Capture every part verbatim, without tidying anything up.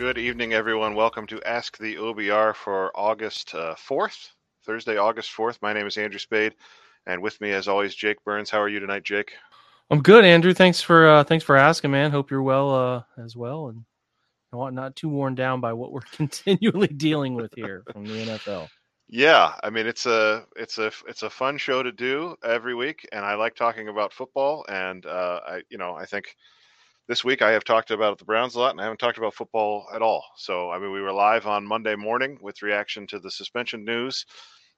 Good evening, everyone. Welcome to Ask the O B R for August uh, fourth, Thursday, August fourth. My name is Andrew Spade, and with me, as always, Jake Burns. How are you tonight, Jake? I'm good, Andrew. Thanks for uh, thanks for asking, man. Hope you're well uh, as well, and not too worn down by what we're continually dealing with here from the N F L. Yeah, I mean it's a it's a it's a fun show to do every week, and I like talking about football. And uh, I you know I think. This week I have talked about the Browns a lot, and I haven't talked about football at all. So, I mean, we were live on Monday morning with reaction to the suspension news.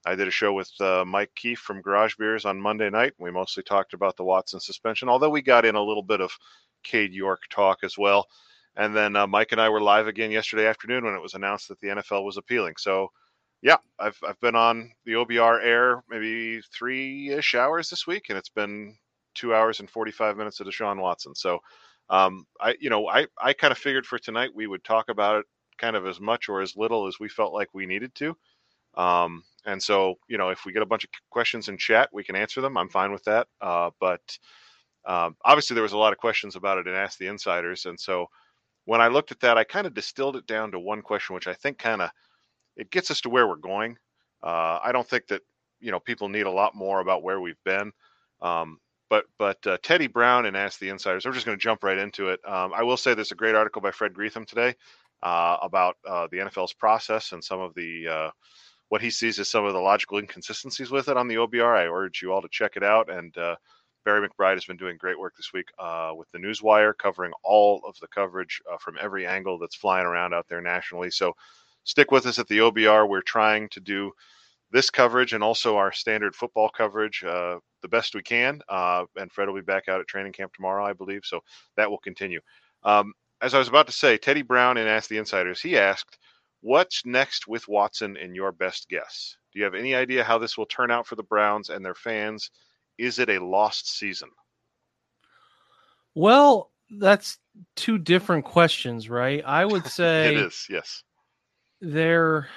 I did a show with uh, Mike Keefe from Garage Beers on Monday night. We mostly talked about the Watson suspension, although we got in a little bit of Cade York talk as well. And then uh, Mike and I were live again yesterday afternoon when it was announced that the N F L was appealing. So, yeah, I've I've been on the O B R air maybe three-ish hours this week, and it's been two hours and forty-five minutes of Deshaun Watson. So, Um, I, you know, I, I kind of figured for tonight we would talk about it kind of as much or as little as we felt like we needed to. Um, and so, you know, if we get a bunch of questions in chat, we can answer them. I'm fine with that. Uh, but um, obviously there was a lot of questions about it in Ask the Insiders. And so when I looked at that, I kind of distilled it down to one question, which I think kind of, it gets us to where we're going. Uh, I don't think that, you know, people need a lot more about where we've been. Um, But but uh, Teddy Brown and Ask the Insiders, we're just going to jump right into it. Um, I will say there's a great article by Fred Greetham today uh, about uh, the N F L's process and some of the uh, what he sees as some of the logical inconsistencies with it on the O B R. I urge you all to check it out. And uh, Barry McBride has been doing great work this week uh, with the Newswire, covering all of the coverage uh, from every angle that's flying around out there nationally. So stick with us at the O B R. We're trying to do this coverage and also our standard football coverage uh, the best we can. Uh, and Fred will be back out at training camp tomorrow, I believe. So that will continue. Um, as I was about to say, Teddy Brown in Ask the Insiders, he asked, what's next with Watson in your best guess? Do you have any idea how this will turn out for the Browns and their fans? Is it a lost season? Well, that's two different questions, right? I would say it is. Yes. They're,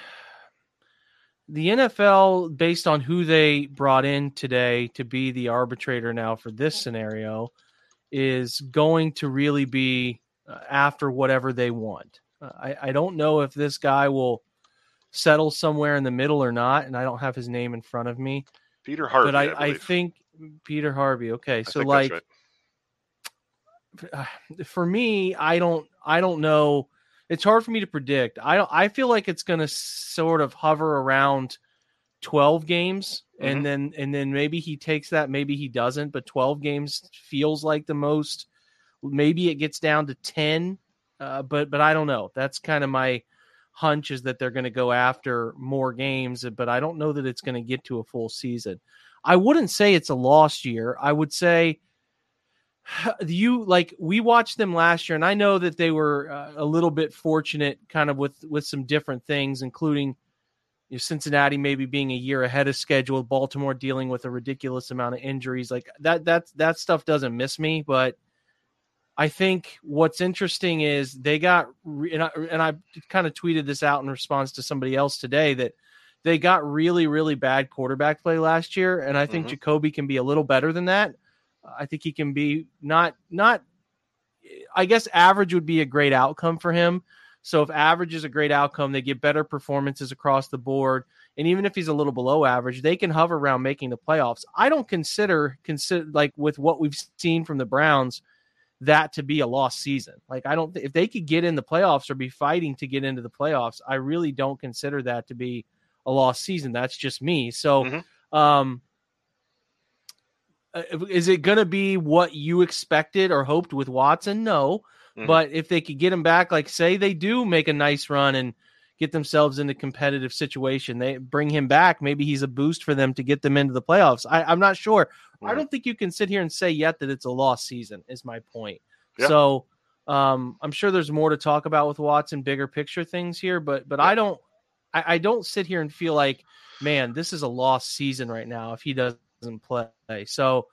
The N F L, based on who they brought in today to be the arbitrator now for this scenario, is going to really be after whatever they want. I, I don't know if this guy will settle somewhere in the middle or not, and I don't have his name in front of me. Peter Harvey, but I, I, I think Peter Harvey. Okay, so like right. for me, I don't, I don't know. It's hard for me to predict. I don't, I feel like it's going to sort of hover around twelve games, mm-hmm. and then and then maybe he takes that, maybe he doesn't. But twelve games feels like the most. Maybe it gets down to ten, uh, but but I don't know. That's kind of my hunch, is that they're going to go after more games, but I don't know that it's going to get to a full season. I wouldn't say it's a lost year. I would say. You like we watched them last year, and I know that they were uh, a little bit fortunate, kind of with, with some different things, including you know, Cincinnati maybe being a year ahead of schedule, Baltimore dealing with a ridiculous amount of injuries. Like that, that, that stuff doesn't miss me. But I think what's interesting is they got, and I, and I kind of tweeted this out in response to somebody else today, that they got really, really bad quarterback play last year. And I think mm-hmm. Jacoby can be a little better than that. I think he can be not, not, I guess average would be a great outcome for him. So if average is a great outcome, they get better performances across the board. And even if he's a little below average, they can hover around making the playoffs. I don't consider, consider like with what we've seen from the Browns, that to be a lost season. Like I don't, if they could get in the playoffs or be fighting to get into the playoffs, I really don't consider that to be a lost season. That's just me. So, mm-hmm. um, is it going to be what you expected or hoped with Watson? No, mm-hmm. but if they could get him back, like say they do make a nice run and get themselves into competitive situation, they bring him back. Maybe he's a boost for them to get them into the playoffs. I, I'm not sure. Mm-hmm. I don't think you can sit here and say yet that it's a lost season is my point. Yeah. So um, I'm sure there's more to talk about with Watson, bigger picture things here, but, but yeah. I don't, I, I don't sit here and feel like, man, this is a lost season right now. If he does, and play. So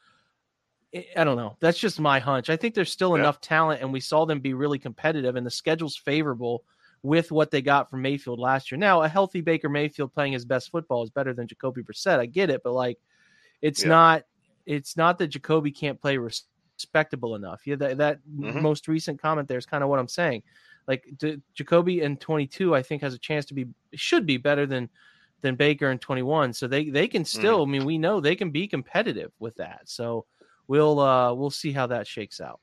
I don't know. That's just my hunch. I think there's still yeah. enough talent, and we saw them be really competitive, and the schedule's favorable with what they got from Mayfield last year. Now, a healthy Baker Mayfield playing his best football is better than Jacoby Brissett. I get it, but like, it's yeah. not, it's not that Jacoby can't play respectable enough. Yeah, that, that mm-hmm. most recent comment there is kind of what I'm saying. Like D- Jacoby in twenty-two, I think has a chance to be, should be better than, than Baker in twenty-one. So they, they can still, mm. I mean, we know they can be competitive with that. So we'll, uh, we'll see how that shakes out.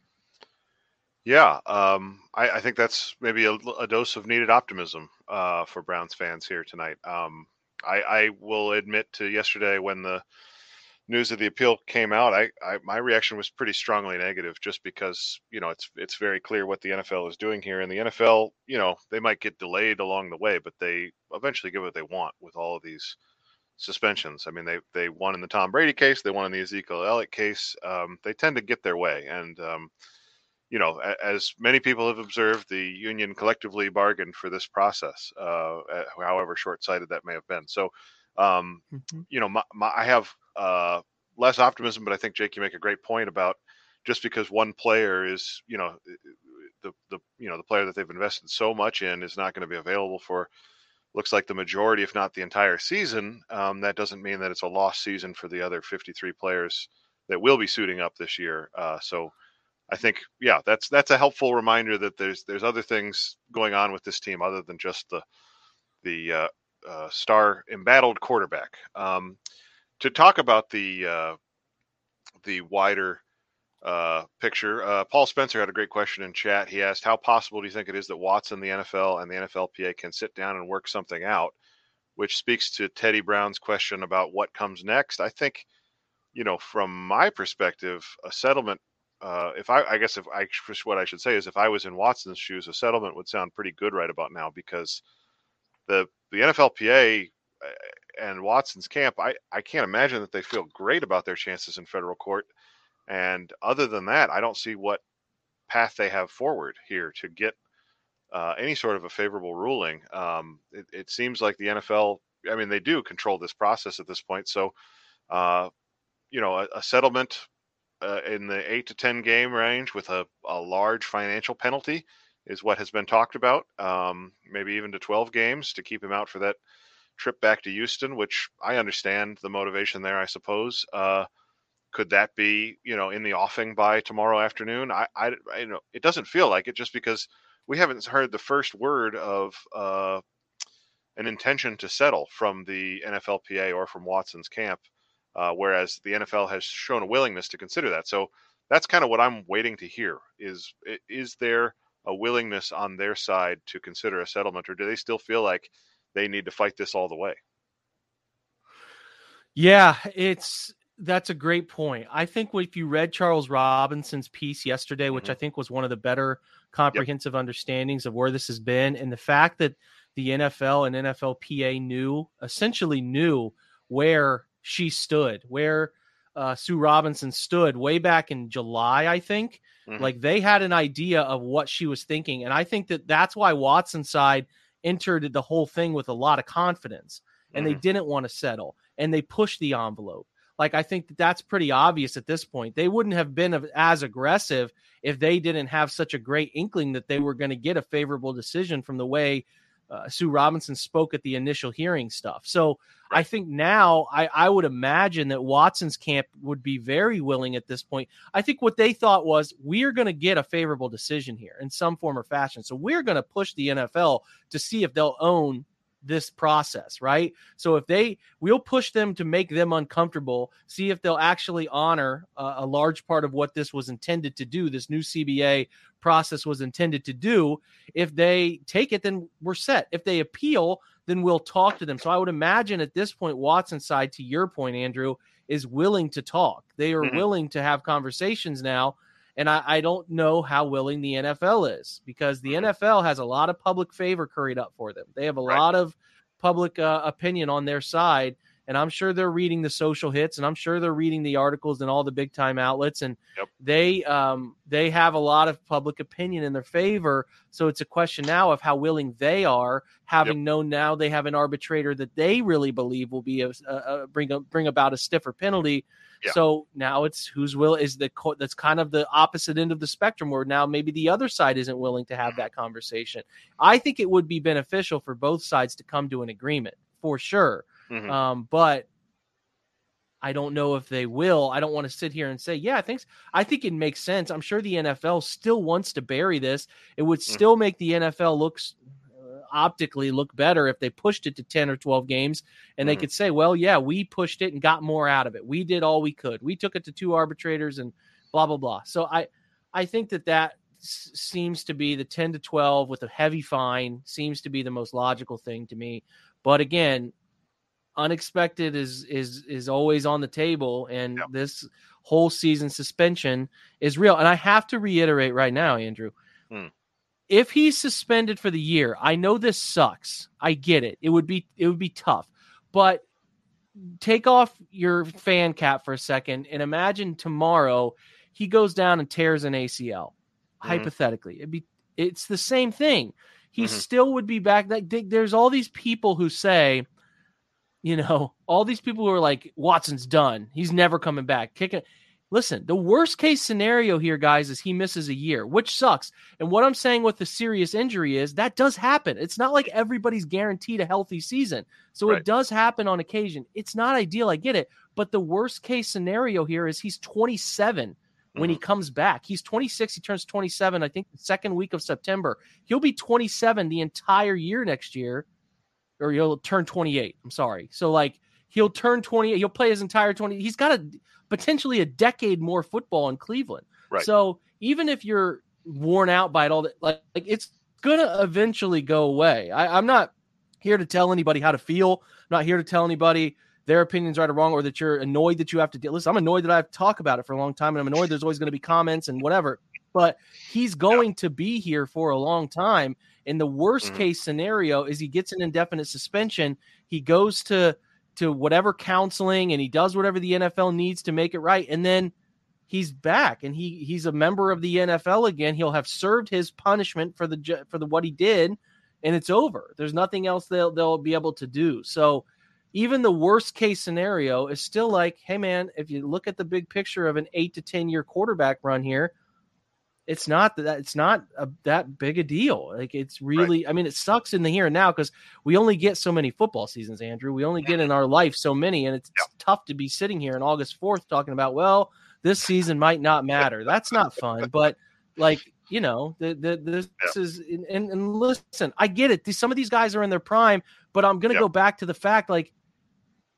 Yeah. Um, I, I think that's maybe a, a dose of needed optimism uh, for Browns fans here tonight. Um, I, I will admit to yesterday when the news of the appeal came out, I, I my reaction was pretty strongly negative, just because, you know, it's it's very clear what the N F L is doing here. And the N F L, you know, they might get delayed along the way, but they eventually get what they want with all of these suspensions. I mean, they they won in the Tom Brady case, they won in the Ezekiel Elliott case. Um, they tend to get their way. And, um, you know, as many people have observed, the union collectively bargained for this process, uh, however short-sighted that may have been. So, um, mm-hmm. you know, my, my, I have uh, less optimism, but I think, Jake, you make a great point about just because one player is, you know, the the you know the player that they've invested so much in is not going to be available for, looks like the majority, if not the entire season. Um, that doesn't mean that it's a lost season for the other fifty-three players that will be suiting up this year. Uh, so. I think, yeah, that's that's a helpful reminder that there's there's other things going on with this team other than just the the uh, uh, star embattled quarterback. Um, to talk about the uh, the wider uh, picture, uh, Paul Spencer had a great question in chat. He asked, "How possible do you think it is that Watson, the N F L, and the N F L P A can sit down and work something out?" Which speaks to Teddy Brown's question about what comes next. I think, you know, from my perspective, a settlement. Uh, if I, I guess if I, what I should say is if I was in Watson's shoes, a settlement would sound pretty good right about now, because the, the N F L P A and Watson's camp, I, I can't imagine that they feel great about their chances in federal court. And other than that, I don't see what path they have forward here to get uh, any sort of a favorable ruling. Um, it, it seems like the N F L, I mean, they do control this process at this point. So, uh, you know, a, a settlement, Uh, in the eight to ten game range with a, a large financial penalty is what has been talked about. Um, maybe even to twelve games to keep him out for that trip back to Houston, which I understand the motivation there, I suppose. Uh, could that be, you know, in the offing by tomorrow afternoon? I, I, I know it doesn't feel like it, just because we haven't heard the first word of uh, an intention to settle from the N F L P A or from Watson's camp. Uh, whereas the N F L has shown a willingness to consider that. So that's kind of what I'm waiting to hear is, is there a willingness on their side to consider a settlement, or do they still feel like they need to fight this all the way? Yeah, it's, that's a great point. I think if you read Charles Robinson's piece yesterday, which mm-hmm. I think was one of the better comprehensive yep. understandings of where this has been. And the fact that the N F L and N F L P A knew, essentially knew where she stood, where uh, Sue Robinson stood way back in July, I think. Mm-hmm. Like, they had an idea of what she was thinking. And I think that that's why Watson's side entered the whole thing with a lot of confidence, and mm-hmm. they didn't want to settle, and they pushed the envelope. Like, I think that that's pretty obvious at this point. They wouldn't have been as aggressive if they didn't have such a great inkling that they were going to get a favorable decision from the way Uh, Sue Robinson spoke at the initial hearing stuff. So right. I think now I, I would imagine that Watson's camp would be very willing at this point. I think what they thought was, we're going to get a favorable decision here in some form or fashion. So we're going to push the N F L to see if they'll own this process, right? So if they, we'll push them to make them uncomfortable, see if they'll actually honor uh, a large part of what this was intended to do. This new C B A process was intended to do. If they take it, then we're set. If they appeal, then we'll talk to them. So I would imagine at this point, Watson's side, to your point, Andrew, is willing to talk. They are mm-hmm. willing to have conversations now. And I, I don't know how willing the N F L is, because the N F L has a lot of public favor curried up for them. They have a right. lot of public uh, opinion on their side, and I'm sure they're reading the social hits, and I'm sure they're reading the articles and all the big time outlets. And yep. they um, they have a lot of public opinion in their favor. So it's a question now of how willing they are, having yep. known now they have an arbitrator that they really believe will be a, a, a bring a, bring about a stiffer penalty. Yeah. So now it's who's will is the court. That's kind of the opposite end of the spectrum, where now maybe the other side isn't willing to have that conversation. I think it would be beneficial for both sides to come to an agreement, for sure. Mm-hmm. Um, but I don't know if they will. I don't want to sit here and say, yeah, I think, I think it makes sense. I'm sure the N F L still wants to bury this. It would still make the N F L looks uh, optically look better if they pushed it to ten or twelve games and mm. they could say, well, yeah, we pushed it and got more out of it. We did all we could. We took it to two arbitrators and blah, blah, blah. So I, I think that that s- seems to be the ten to twelve with a heavy fine seems to be the most logical thing to me. But again, unexpected is is is always on the table, and yep. this whole season suspension is real. And I have to reiterate right now, Andrew, hmm. if he's suspended for the year, I know this sucks. I get it. It would be it would be tough, but take off your fan cap for a second and imagine tomorrow he goes down and tears an A C L. Mm-hmm. Hypothetically, it'd be it's the same thing. He mm-hmm. still would be back. Like there's all these people who say. You know, all these people who are like, Watson's done. He's never coming back. Kick it. Listen, the worst case scenario here, guys, is he misses a year, which sucks. And what I'm saying with the serious injury is that does happen. It's not like everybody's guaranteed a healthy season. So right. it does happen on occasion. It's not ideal. I get it. But the worst case scenario here is he's twenty-seven mm-hmm. when he comes back. He's twenty-six. He turns twenty-seven, I think, the second week of September. He'll be twenty-seven the entire year next year. Or he'll turn twenty-eight. I'm sorry. So like he'll turn twenty-eight. He'll play his entire twenty. He's got a potentially a decade more football in Cleveland. Right. So even if you're worn out by it all, that like, like it's gonna eventually go away. I, I'm not here to tell anybody how to feel. I'm not here to tell anybody their opinion's right or wrong, or that you're annoyed that you have to deal. Listen, I'm annoyed that I have to talk about it for a long time, and I'm annoyed there's always going to be comments and whatever. But he's going to be here for a long time. And the worst mm-hmm. case scenario is he gets an indefinite suspension. He goes to, to whatever counseling and he does whatever the N F L needs to make it right. And then he's back and he, he's a member of the N F L again. He'll have served his punishment for the, for the, what he did. And it's over. There's nothing else they'll, they'll be able to do. So even the worst case scenario is still like, hey man, if you look at the big picture of an eight to ten year quarterback run here, It's not that it's not a, that big a deal. Like it's really, right. I mean, it sucks in the here and now because we only get so many football seasons, Andrew. We only get in our life so many, and it's yeah. tough to be sitting here on August fourth talking about, well, this season might not matter. That's not fun, but like, you know, the, the, this yeah. is, and, and listen, I get it. Some of these guys are in their prime, but I'm going to yeah. go back to the fact like,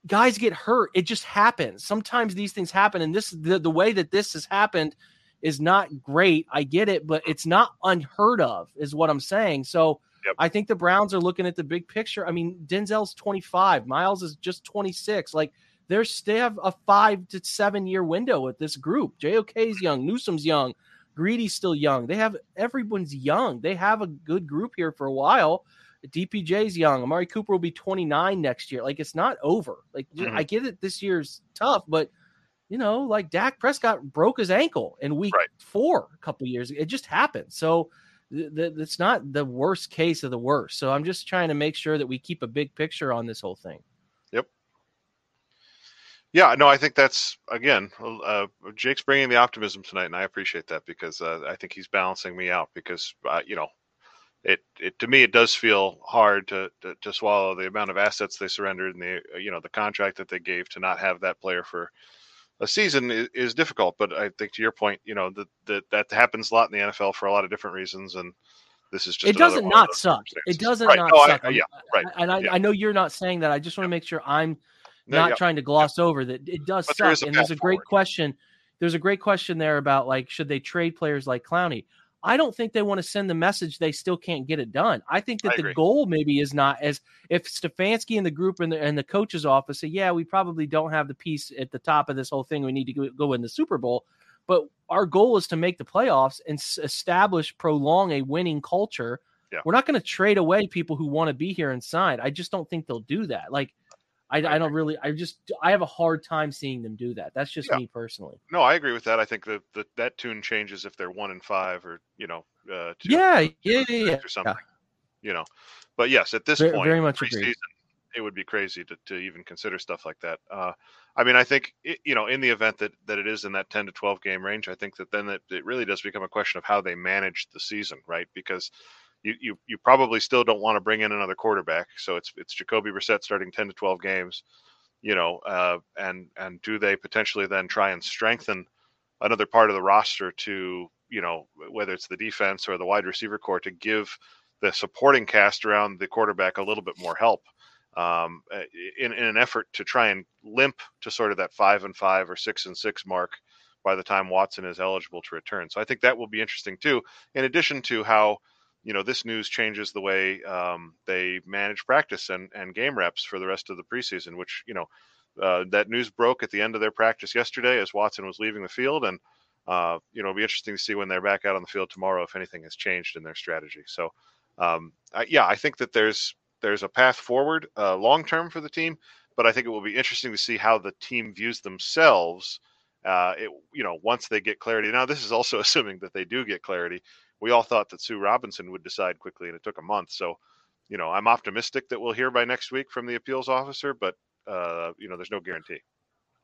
guys get hurt. It just happens. Sometimes these things happen, and this the, the way that this has happened is not great. I get it, but it's not unheard of is what I'm saying. So yep. I think the Browns are looking at the big picture. I mean, Denzel's twenty-five. Miles is just twenty-six. Like there's, they have a five to seven year window with this group. J O K's young, Newsom's young, Greedy's still young. They have, everyone's young. They have a good group here for a while. D P J's young. Amari Cooper will be twenty-nine next year. Like it's not over. Like mm-hmm. I get it. This year's tough, but you know, like Dak Prescott broke his ankle in week right. four a couple of years ago. It just happened. So th- th- it's not the worst case of the worst. So I'm just trying to make sure that we keep a big picture on this whole thing. Yep. Yeah, no, I think that's, again, uh, Jake's bringing the optimism tonight, and I appreciate that because uh, I think he's balancing me out because, uh, you know, It, it to me it does feel hard to, to to swallow the amount of assets they surrendered and the you know the contract that they gave to not have that player for a season is, is difficult, but I think to your point, you know, that, that that happens a lot in the N F L for a lot of different reasons, and this is just it doesn't not suck. It doesn't right. not no, suck. I, yeah, right. I, and I, yeah. I know you're not saying that. I just want to make sure I'm not no, yeah. trying to gloss yeah. over that it does but suck. There and there's a great forward. question. There's a great question there about like should they trade players like Clowney? I don't think they want to send the message they still can't get it done. I think that I the goal maybe is not as if Stefanski and the group and the, and the coach's office say, yeah, we probably don't have the piece at the top of this whole thing. We need to go, go in the Super Bowl. But our goal is to make the playoffs and s- establish, prolong a winning culture. Yeah. We're not going to trade away people who want to be here and sign. I just don't think they'll do that. Like, I, I don't really, I just, I have a hard time seeing them do that. That's just yeah. me personally. No, I agree with that. I think that the, that tune changes if they're one and five or, you know, uh, two, yeah, two, yeah, two, yeah, or something, yeah. you know, but yes, at this very, point, very much preseason, it would be crazy to, to even consider stuff like that. Uh, I mean, I think, it, you know, in the event that, that it is in that ten to twelve game range, I think that then it, it really does become a question of how they manage the season, right? Because You, you you probably still don't want to bring in another quarterback, so it's it's Jacoby Brissett starting ten to twelve games. you know, uh, and and do they potentially then try and strengthen another part of the roster to, you know, whether it's the defense or the wide receiver core, to give the supporting cast around the quarterback a little bit more help um, in, in an effort to try and limp to sort of that five and five or six and six mark by the time Watson is eligible to return. So I think that will be interesting too, in addition to how, you know, this news changes the way um, they manage practice and, and game reps for the rest of the preseason, which, you know, uh, that news broke at the end of their practice yesterday as Watson was leaving the field. And, uh, you know, it'll be interesting to see when they're back out on the field tomorrow if anything has changed in their strategy. So, um, I, yeah, I think that there's there's a path forward uh, long term for the team, but I think it will be interesting to see how the team views themselves, uh, it, you know, once they get clarity. Now, this is also assuming that they do get clarity. We all thought that Sue Robinson would decide quickly, and it took a month. So, you know, I'm optimistic that we'll hear by next week from the appeals officer, but, uh, you know, there's no guarantee.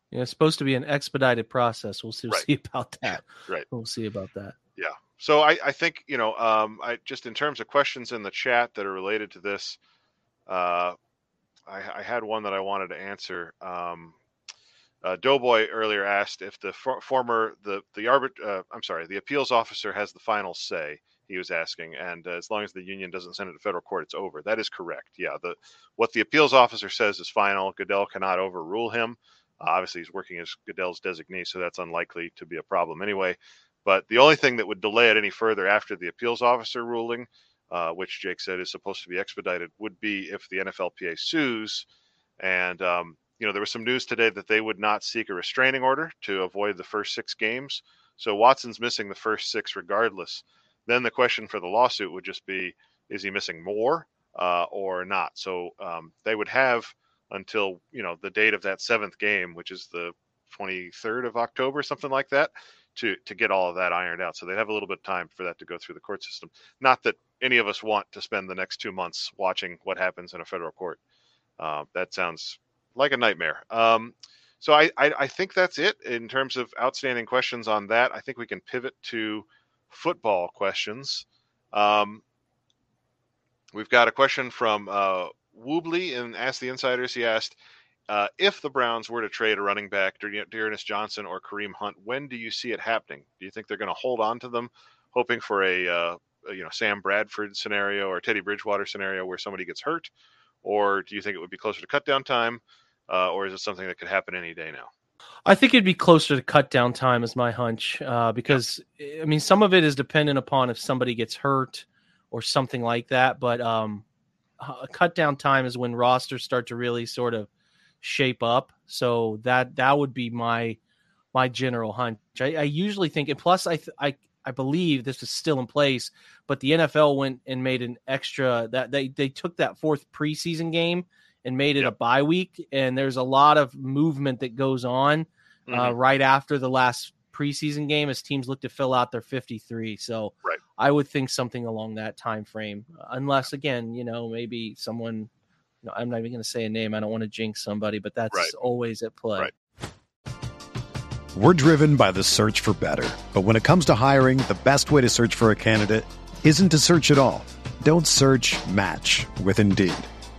Yeah, it's supposed to be an expedited process. We'll see, right. see about that. Right. We'll see about that. Yeah. So I, I think, you know, um, I just in terms of questions in the chat that are related to this, uh, I, I had one that I wanted to answer. Um, Uh, Doughboy earlier asked if the for- former the the arbit uh, I'm sorry the appeals officer has the final say. He was asking, and uh, as long as the union doesn't send it to federal court, it's over. That is correct. Yeah, the what the appeals officer says is final. Goodell cannot overrule him. Uh, obviously, he's working as Goodell's designee, so that's unlikely to be a problem anyway. But the only thing that would delay it any further after the appeals officer ruling, uh, which Jake said is supposed to be expedited, would be if the N F L P A sues. And um, you know, there was some news today that they would not seek a restraining order to avoid the first six games. So Watson's missing the first six regardless. Then the question for the lawsuit would just be, is he missing more uh, or not? So um, they would have until, you know, the date of that seventh game, which is the twenty-third of October, something like that, to, to get all of that ironed out. So they'd have a little bit of time for that to go through the court system. Not that any of us want to spend the next two months watching what happens in a federal court. Uh, that sounds like a nightmare. Um, so I, I, I think that's it in terms of outstanding questions on that. I think we can pivot to football questions. Um, we've got a question from uh, Woobly in Ask the Insiders. He asked, uh, if the Browns were to trade a running back, De- Dearness Johnson or Kareem Hunt, when do you see it happening? Do you think they're going to hold on to them, hoping for a, uh, a you know Sam Bradford scenario or Teddy Bridgewater scenario where somebody gets hurt? Or do you think it would be closer to cut down time? Uh, or is it something that could happen any day now? I think it'd be closer to cut down time is my hunch, uh, because, yeah. I mean, some of it is dependent upon if somebody gets hurt or something like that. But um, a cut down time is when rosters start to really sort of shape up. So that that would be my my general hunch. I, I usually think, and plus I, th- I I believe this is still in place, but the N F L went and made an extra that they, they took that fourth preseason game and made it yep. a bye week, and there's a lot of movement that goes on mm-hmm. uh, right after the last preseason game as teams look to fill out their fifty-three. So right. I would think something along that time frame, unless, again, you know, maybe someone, you know, I'm not even going to say a name. I don't want to jinx somebody, but that's right. always at play. Right. We're driven by the search for better. But when it comes to hiring, the best way to search for a candidate isn't to search at all. Don't search, match with Indeed.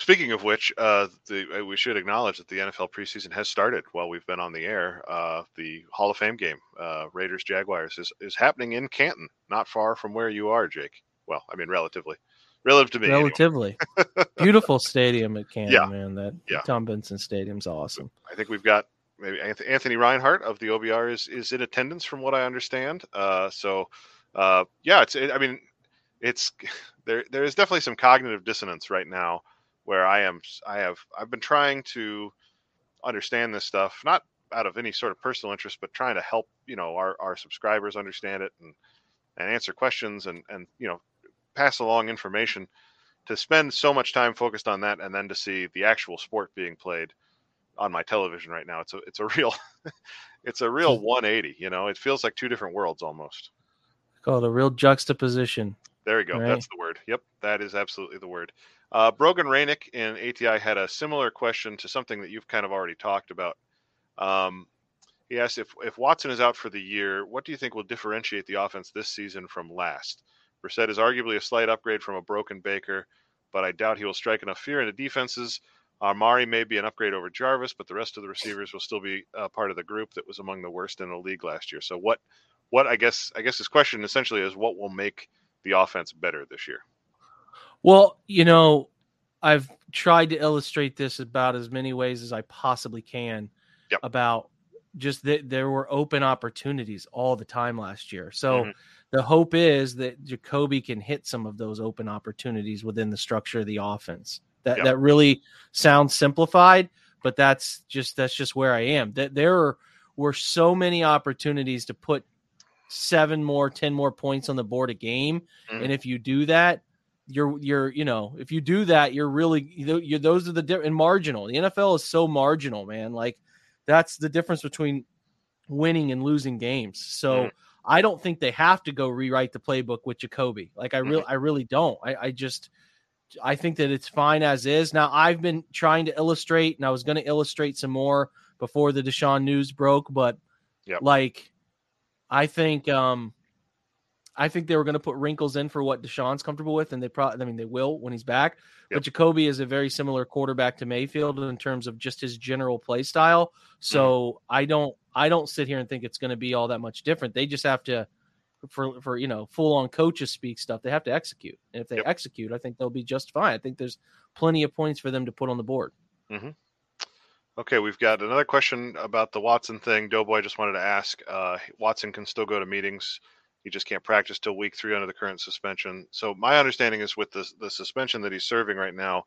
Speaking of which, uh, the, we should acknowledge that the N F L preseason has started while we've been on the air. Uh, the Hall of Fame game, uh, Raiders-Jaguars, is, is happening in Canton, not far from where you are, Jake. Well, I mean, relatively. Relative to me. Relatively. Anyway. Beautiful stadium at Canton, yeah. man. That yeah. Tom Benson Stadium's awesome. I think we've got maybe Anthony Reinhart of the O B R is, is in attendance, from what I understand. Uh, so, uh, yeah, it's. It, I mean, it's there. There is definitely some cognitive dissonance right now, where I am, I have, I've been trying to understand this stuff, not out of any sort of personal interest, but trying to help, you know, our, our subscribers understand it and, and answer questions and, and, you know, pass along information. To spend so much time focused on that, and then to see the actual sport being played on my television right now, it's a, it's a real, it's a real one eighty, you know, it feels like two different worlds almost. Called a real juxtaposition. There you go. Right. That's the word. Yep. That is absolutely the word. Uh, Brogan Reynick in A T I had a similar question to something that you've kind of already talked about. Um, he asked, if, if Watson is out for the year, what do you think will differentiate the offense this season from last? Brissett is arguably a slight upgrade from a broken Baker, but I doubt he will strike enough fear into defenses. Amari may be an upgrade over Jarvis, but the rest of the receivers will still be a part of the group that was among the worst in the league last year. So what, what I guess, I guess his question essentially is, what will make the offense better this year? Well, you know, I've tried to illustrate this about as many ways as I possibly can. Yep. About just that there were open opportunities all the time last year. So mm-hmm. the hope is that Jacoby can hit some of those open opportunities within the structure of the offense. That yep. that really sounds simplified, but that's just that's just where I am. That there were so many opportunities to put seven more, ten more points on the board a game, mm-hmm. and if you do that, You're, you're, you know, if you do that, you're really, you're, those are the different and marginal. The N F L is so marginal, man. Like, that's the difference between winning and losing games. So mm-hmm. I don't think they have to go rewrite the playbook with Jacoby. Like, I really, mm-hmm. I really don't. I, I just, I think that it's fine as is. Now, I've been trying to illustrate, and I was going to illustrate some more before the Deshaun news broke, but yep. like, I think, um, I think they were going to put wrinkles in for what Deshaun's comfortable with, and they probably, I mean, they will when he's back. Yep. But Jacoby is a very similar quarterback to Mayfield in terms of just his general play style. So mm-hmm. I don't, I don't sit here and think it's going to be all that much different. They just have to, for, for, you know, full on coaches speak stuff, they have to execute. And if they yep. execute, I think they'll be just fine. I think there's plenty of points for them to put on the board. Mm-hmm. Okay, we've got another question about the Watson thing. Doughboy just wanted to ask, uh, Watson can still go to meetings. He just can't practice till week three under the current suspension. So my understanding is, with the the suspension that he's serving right now,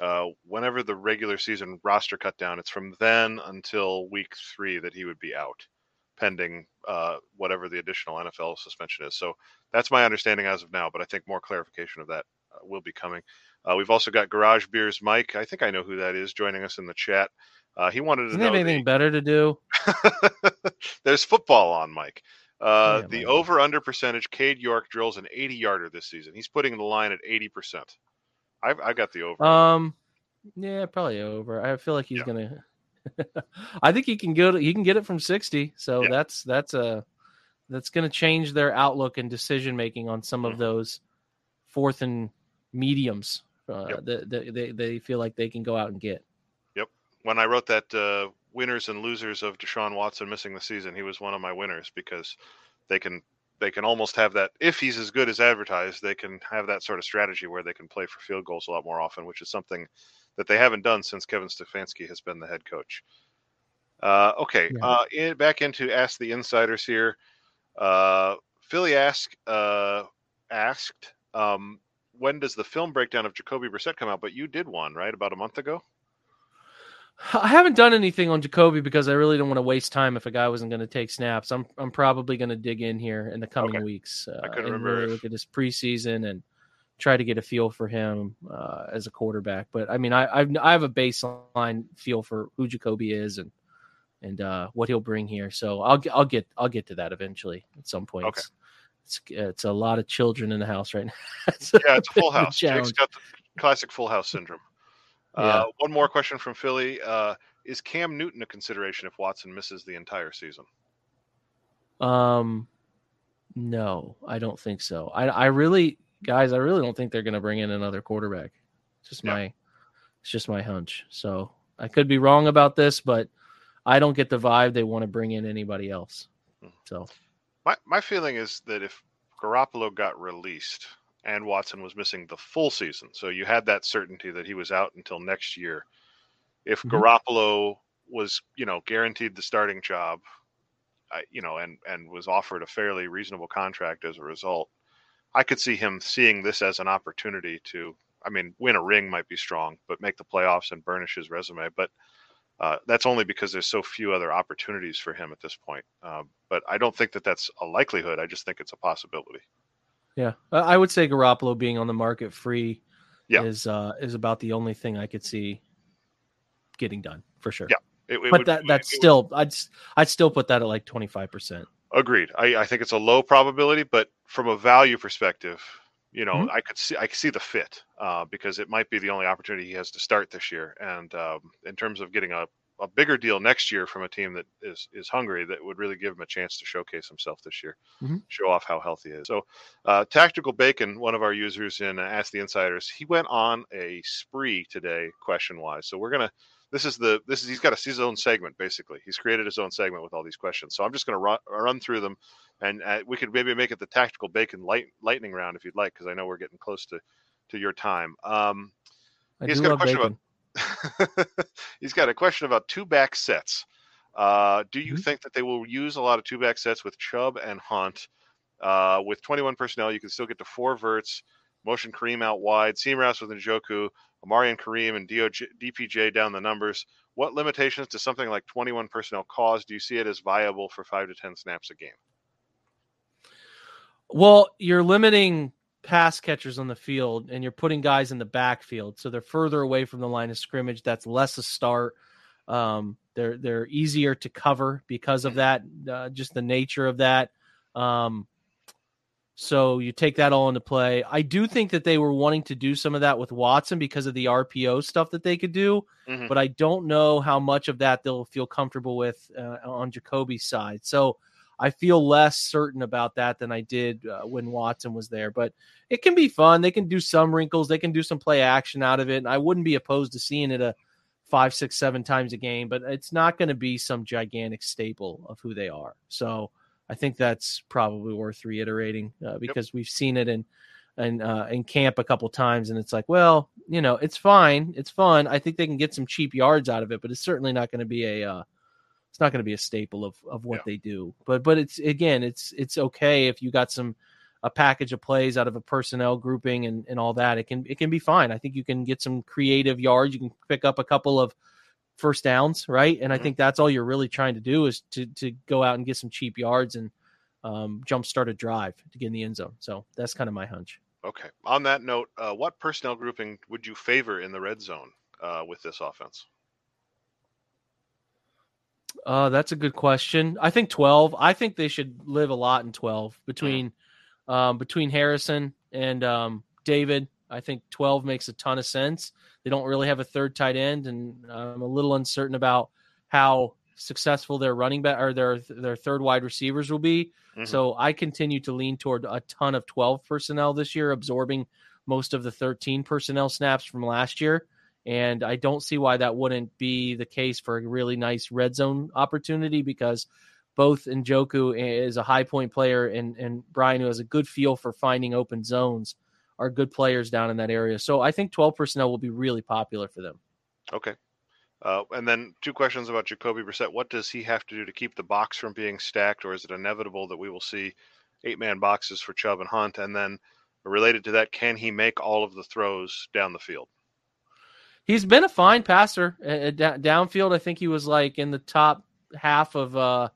uh, whenever the regular season roster cut down, it's from then until week three that he would be out, pending uh, whatever the additional N F L suspension is. So that's my understanding as of now, but I think more clarification of that uh, will be coming. Uh, we've also got Garage Beers Mike. I think I know who that is, joining us in the chat. Uh, he wanted to Doesn't know. Doesn't have anything the... better to do? There's football on, Mike. Uh, yeah, the over-under percentage, Cade York drills an eighty-yarder this season. He's putting the line at eighty percent. I've, I've got the over. Um, yeah, probably over. I feel like he's yeah. gonna. I think he can go. To, he can get it from sixty. So yeah. that's that's a that's gonna change their outlook and decision making on some mm-hmm. of those fourth and mediums uh, yep. that they, they they feel like they can go out and get. Yep. When I wrote that. Uh, winners and losers of Deshaun Watson missing the season, he was one of my winners, because they can they can almost have that, if he's as good as advertised, they can have that sort of strategy where they can play for field goals a lot more often, which is something that they haven't done since Kevin Stefanski has been the head coach. Uh, okay, yeah. uh, in, back into Ask the Insiders here. Uh, Philly ask, uh, asked, um, when does the film breakdown of Jacoby Brissett come out? But you did one, right, about a month ago? I haven't done anything on Jacoby because I really don't want to waste time if a guy wasn't going to take snaps. I'm I'm probably going to dig in here in the coming okay. weeks. Uh, I couldn't remember. Really look at his preseason and try to get a feel for him uh, as a quarterback. But I mean, I I've, I have a baseline feel for who Jacoby is and and uh, what he'll bring here. So I'll I'll get I'll get to that eventually at some point. Okay. It's, it's a lot of children in the house right now. It's yeah, it's a full house. Jake's got the classic full house syndrome. Yeah. Uh, one more question from Philly. Uh, is Cam Newton a consideration if Watson misses the entire season? Um, no, I don't think so. I, I really, guys, I really don't think they're going to bring in another quarterback. It's just yeah. my, it's just my hunch. So I could be wrong about this, but I don't get the vibe they want to bring in anybody else. So my my feeling is that if Garoppolo got released and Watson was missing the full season, so you had that certainty that he was out until next year. If mm-hmm. Garoppolo was, you know, guaranteed the starting job, I, you know, and, and was offered a fairly reasonable contract as a result, I could see him seeing this as an opportunity to, I mean, win a ring might be strong, but make the playoffs and burnish his resume. But uh, that's only because there's so few other opportunities for him at this point. Uh, but I don't think that that's a likelihood. I just think it's a possibility. Yeah. I would say Garoppolo being on the market free yeah. is, uh, is about the only thing I could see getting done for sure. Yeah. It, it but would, that that's it, still – I'd I'd still put that at like twenty-five percent. Agreed. I, I think it's a low probability, but from a value perspective, you know, mm-hmm. I could see I could see the fit uh, because it might be the only opportunity he has to start this year. And um, in terms of getting a, a bigger deal next year from a team that is, is hungry, that would really give him a chance to showcase himself this year, mm-hmm. show off how healthy he is. So uh, Tactical Bacon, one of our users in Ask the Insiders, he went on a spree today question-wise. So we're going to – This is the this is he's got a, his own segment basically. He's created his own segment with all these questions. So I'm just going to run, run through them, and uh, we could maybe make it the Tactical Bacon light, lightning round if you'd like, because I know we're getting close to, to your time. Um, he's got a question bacon. about he's got a question about two back sets. Uh, do you mm-hmm. think that they will use a lot of two back sets with Chubb and Hunt? Uh, with twenty-one personnel, you can still get to four verts, motion Kareem out wide, seam routes with Njoku, Amari and Kareem, and D P J down the numbers. What limitations does something like twenty-one personnel cause? Do you see it as viable for five to ten snaps a game? Well, you're limiting pass catchers on the field, and you're putting guys in the backfield, so they're further away from the line of scrimmage. That's less a start. Um, they're they're easier to cover because of that, uh, just the nature of that. Um, So you take that all into play. I do think that they were wanting to do some of that with Watson because of the R P O stuff that they could do, mm-hmm. but I don't know how much of that they'll feel comfortable with uh, on Jacoby's side. So I feel less certain about that than I did uh, when Watson was there, but it can be fun. They can do some wrinkles. They can do some play action out of it. And I wouldn't be opposed to seeing it a five, six, seven times a game, but it's not going to be some gigantic staple of who they are. So I think that's probably worth reiterating uh, because yep. we've seen it in in, uh, in camp a couple times, and it's like, well, you know, it's fine, it's fun. I think they can get some cheap yards out of it, but it's certainly not going to be a uh, it's not going to be a staple of of what yeah. they do. But but it's again, it's it's okay if you got some a package of plays out of a personnel grouping and and all that. It can it can be fine. I think you can get some creative yards. You can pick up a couple of first downs, right? And I think that's all you're really trying to do is to to go out and get some cheap yards and um, jumpstart a drive to get in the end zone. So that's kind of my hunch. Okay. On that note, uh, what personnel grouping would you favor in the red zone uh, with this offense? Uh, that's a good question. I think twelve. I think they should live a lot in twelve between mm-hmm. um, between Harrison and um, David. I think twelve makes a ton of sense. They don't really have a third tight end, and I'm a little uncertain about how successful their running back or their their third wide receivers will be. Mm-hmm. So I continue to lean toward a ton of twelve personnel this year, absorbing most of the thirteen personnel snaps from last year. And I don't see why that wouldn't be the case for a really nice red zone opportunity because both Njoku is a high point player and, and Brian, who has a good feel for finding open zones, are good players down in that area. So I think twelve personnel will be really popular for them. Okay. Uh, and then two questions about Jacoby Brissett. What does he have to do to keep the box from being stacked, or is it inevitable that we will see eight-man boxes for Chubb and Hunt? And then related to that, can he make all of the throws down the field? He's been a fine passer. Uh, downfield, I think he was like in the top half of uh,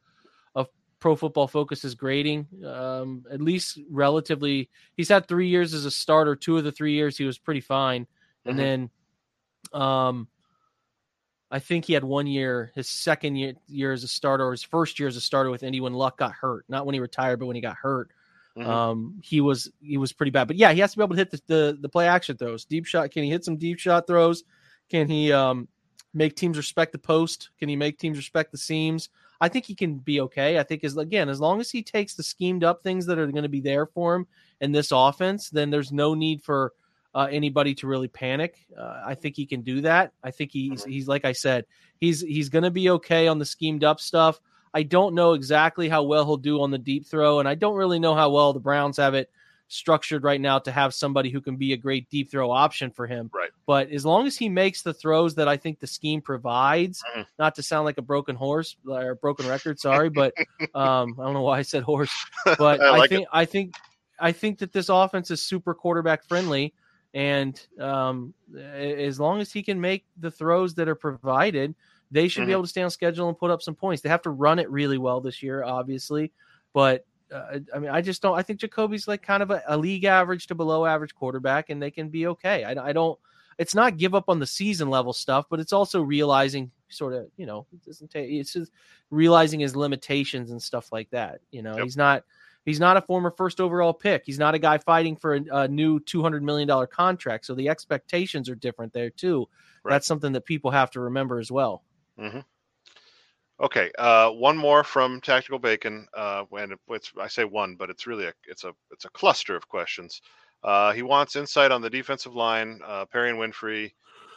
Pro Football Focus's grading, um, at least relatively. He's had three years as a starter. Two of the three years he was pretty fine. And mm-hmm. then um, I think he had one year, his second year, year as a starter, or his first year as a starter with Indy when Luck got hurt. Not when he retired, but when he got hurt. Mm-hmm. Um, he was he was pretty bad. But, yeah, he has to be able to hit the, the, the play action throws. Deep shot. Can he hit some deep shot throws? Can he um, make teams respect the post? Can he make teams respect the seams? I think he can be okay. I think, as again, as long as he takes the schemed up things that are going to be there for him in this offense, then there's no need for uh, anybody to really panic. Uh, I think he can do that. I think he's, he's like I said, he's he's going to be okay on the schemed up stuff. I don't know exactly how well he'll do on the deep throw, and I don't really know how well the Browns have it structured right now to have somebody who can be a great deep throw option for him. Right. But as long as he makes the throws that I think the scheme provides, mm-hmm. not to sound like a broken horse or a broken record, sorry, but um, I don't know why I said horse, but I, I like think, it. I think, I think that this offense is super quarterback friendly. And um, as long as he can make the throws that are provided, they should mm-hmm. be able to stay on schedule and put up some points. They have to run it really well this year, obviously, but Uh, I mean, I just don't. I think Jacoby's like kind of a, a league average to below average quarterback, and they can be okay. I, I don't. It's not give up on the season level stuff, but it's also realizing sort of, you know, it doesn't take. It's just realizing his limitations and stuff like that. You know, yep. he's not. He's not a former first overall pick. He's not a guy fighting for a, a new two hundred million dollars contract. So the expectations are different there too. Right. That's something that people have to remember as well. Mm-hmm. Okay, uh, one more from Tactical Bacon, uh, and it's, I say one, but it's really a it's a it's a cluster of questions. Uh, he wants insight on the defensive line, uh, Perry and Winfrey,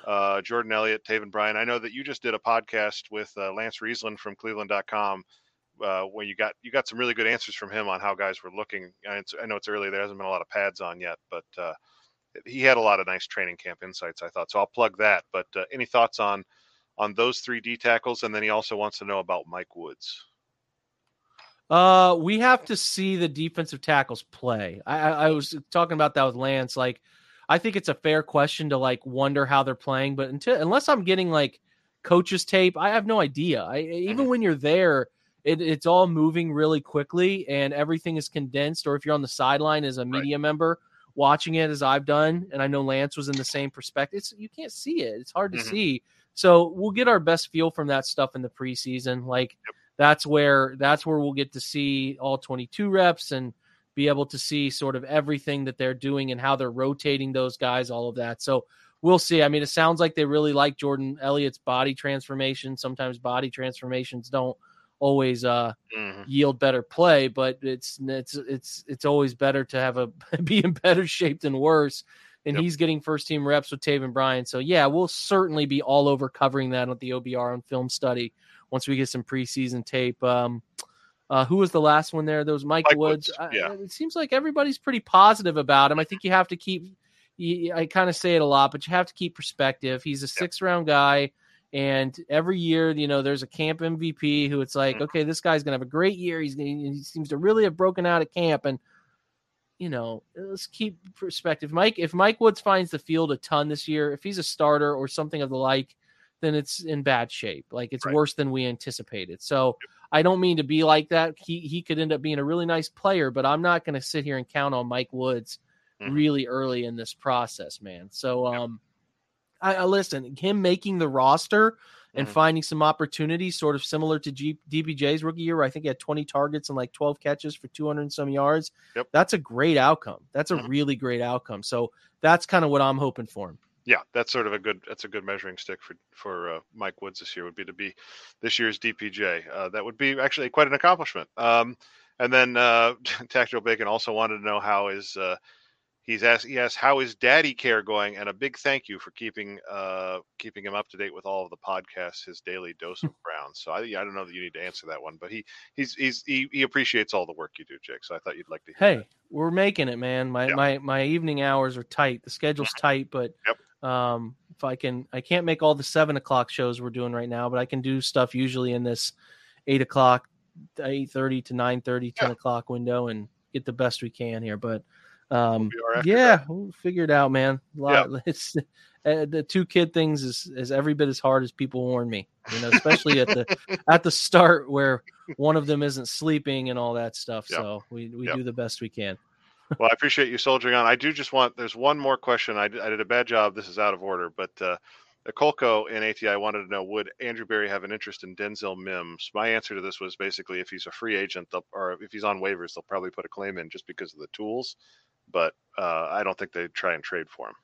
uh, Jordan Elliott, Taven Bryan. I know that you just did a podcast with uh, Lance Riesland from Cleveland dot com, uh, where you got you got some really good answers from him on how guys were looking. I know it's early; there hasn't been a lot of pads on yet, but uh, he had a lot of nice training camp insights, I thought. So I'll plug that. But uh, any thoughts on? on those three D tackles. And then he also wants to know about Mike Woods. Uh, we have to see the defensive tackles play. I, I was talking about that with Lance. Like, I think it's a fair question to like wonder how they're playing, but until, unless I'm getting like coach's tape, I have no idea. I, even when you're there, it, it's all moving really quickly and everything is condensed. Or if you're on the sideline as a media right. member watching it, as I've done, and I know Lance was in the same perspective, it's, you can't see it. It's hard to mm-hmm. see. So we'll get our best feel from that stuff in the preseason. Like yep. that's where that's where we'll get to see all twenty-two reps and be able to see sort of everything that they're doing and how they're rotating those guys, all of that. So we'll see. I mean, it sounds like they really like Jordan Elliott's body transformation. Sometimes body transformations don't always uh, mm-hmm. yield better play, but it's it's it's it's always better to have a be in better shape than worse. And yep. he's getting first-team reps with Taven Bryan. So, yeah, we'll certainly be all over covering that at the O B R on film study once we get some preseason tape. Um, uh, who was the last one there? There was Mike, Mike Woods. Woods. Yeah. I, it seems like everybody's pretty positive about him. I think you have to keep – I kind of say it a lot, but you have to keep perspective. He's a yep. sixth-round guy, and every year, you know, there's a camp M V P who it's like, mm-hmm. okay, this guy's going to have a great year. He's gonna, he seems to really have broken out at camp, and – you know, let's keep perspective. Mike, if Mike Woods finds the field a ton this year, if he's a starter or something of the like, then it's in bad shape. Like it's right. worse than we anticipated. So I don't mean to be like that. He he could end up being a really nice player, but I'm not going to sit here and count on Mike Woods mm-hmm. really early in this process, man. So um, yep. I, I listen, him making the roster and mm-hmm. finding some opportunities sort of similar to G- D P J's rookie year, where I think he had twenty targets and like twelve catches for two hundred and some yards. Yep. That's a great outcome. That's a mm-hmm. really great outcome. So that's kind of what I'm hoping for him. Yeah, that's sort of a good, that's a good measuring stick for, for uh, Mike Woods this year would be to be this year's D P J. Uh, that would be actually quite an accomplishment. Um, and then uh, Tactical Bacon also wanted to know how is uh, He's asked, he asked, how is daddy care going? And a big thank you for keeping uh, keeping him up to date with all of the podcasts, his daily dose of Browns. So I, I don't know that you need to answer that one, but he he's, he's he, he appreciates all the work you do, Jake. So I thought you'd like to hear Hey, that. We're making it, man. My, yeah. my my evening hours are tight. The schedule's tight, but yep. um, if I can, I can't make all the seven o'clock shows we're doing right now, but I can do stuff usually in this eight o'clock, eight thirty to nine thirty, ten yeah. o'clock window, and get the best we can here. But Um, O B R yeah, that. We'll figure it out, man. A lot. Yep. It's uh, the two kid things is, is every bit as hard as people warn me. You know, especially at the at the start where one of them isn't sleeping and all that stuff. Yep. So we we yep. do the best we can. Well, I appreciate you soldiering on. I do just want. There's one more question. I did, I did a bad job. This is out of order, but uh, Colco in A T I wanted to know: would Andrew Berry have an interest in Denzel Mims? My answer to this was basically, if he's a free agent, or if he's on waivers, they'll probably put a claim in just because of the tools. But uh, I don't think they try and trade for him.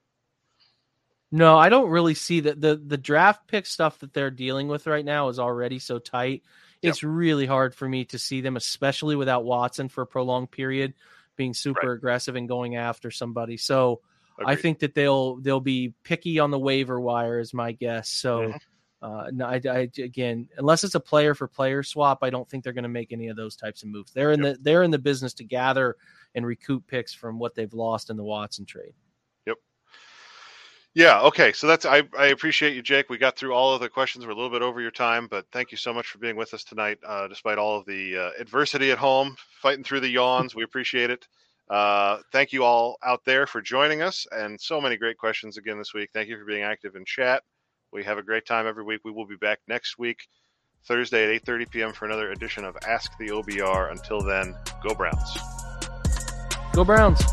No, I don't really see that. the The draft pick stuff that they're dealing with right now is already so tight. Yep. It's really hard for me to see them, especially without Watson for a prolonged period, being super right. aggressive and going after somebody. So agreed. I think that they'll, they'll be picky on the waiver wire is my guess. So mm-hmm. uh, no, I, I, again, unless it's a player for player swap, I don't think they're going to make any of those types of moves. They're in yep. the, they're in the business to gather and recoup picks from what they've lost in the Watson trade. Yep. Yeah. Okay. So that's, I, I appreciate you, Jake. We got through all of the questions. We're a little bit over your time, but thank you so much for being with us tonight. Uh, despite all of the uh, adversity at home, fighting through the yawns, we appreciate it. Uh, thank you all out there for joining us, and so many great questions again this week. Thank you for being active in chat. We have a great time every week. We will be back next week, Thursday at eight thirty p.m. for another edition of Ask the O B R. Until then, go Browns. Go Browns.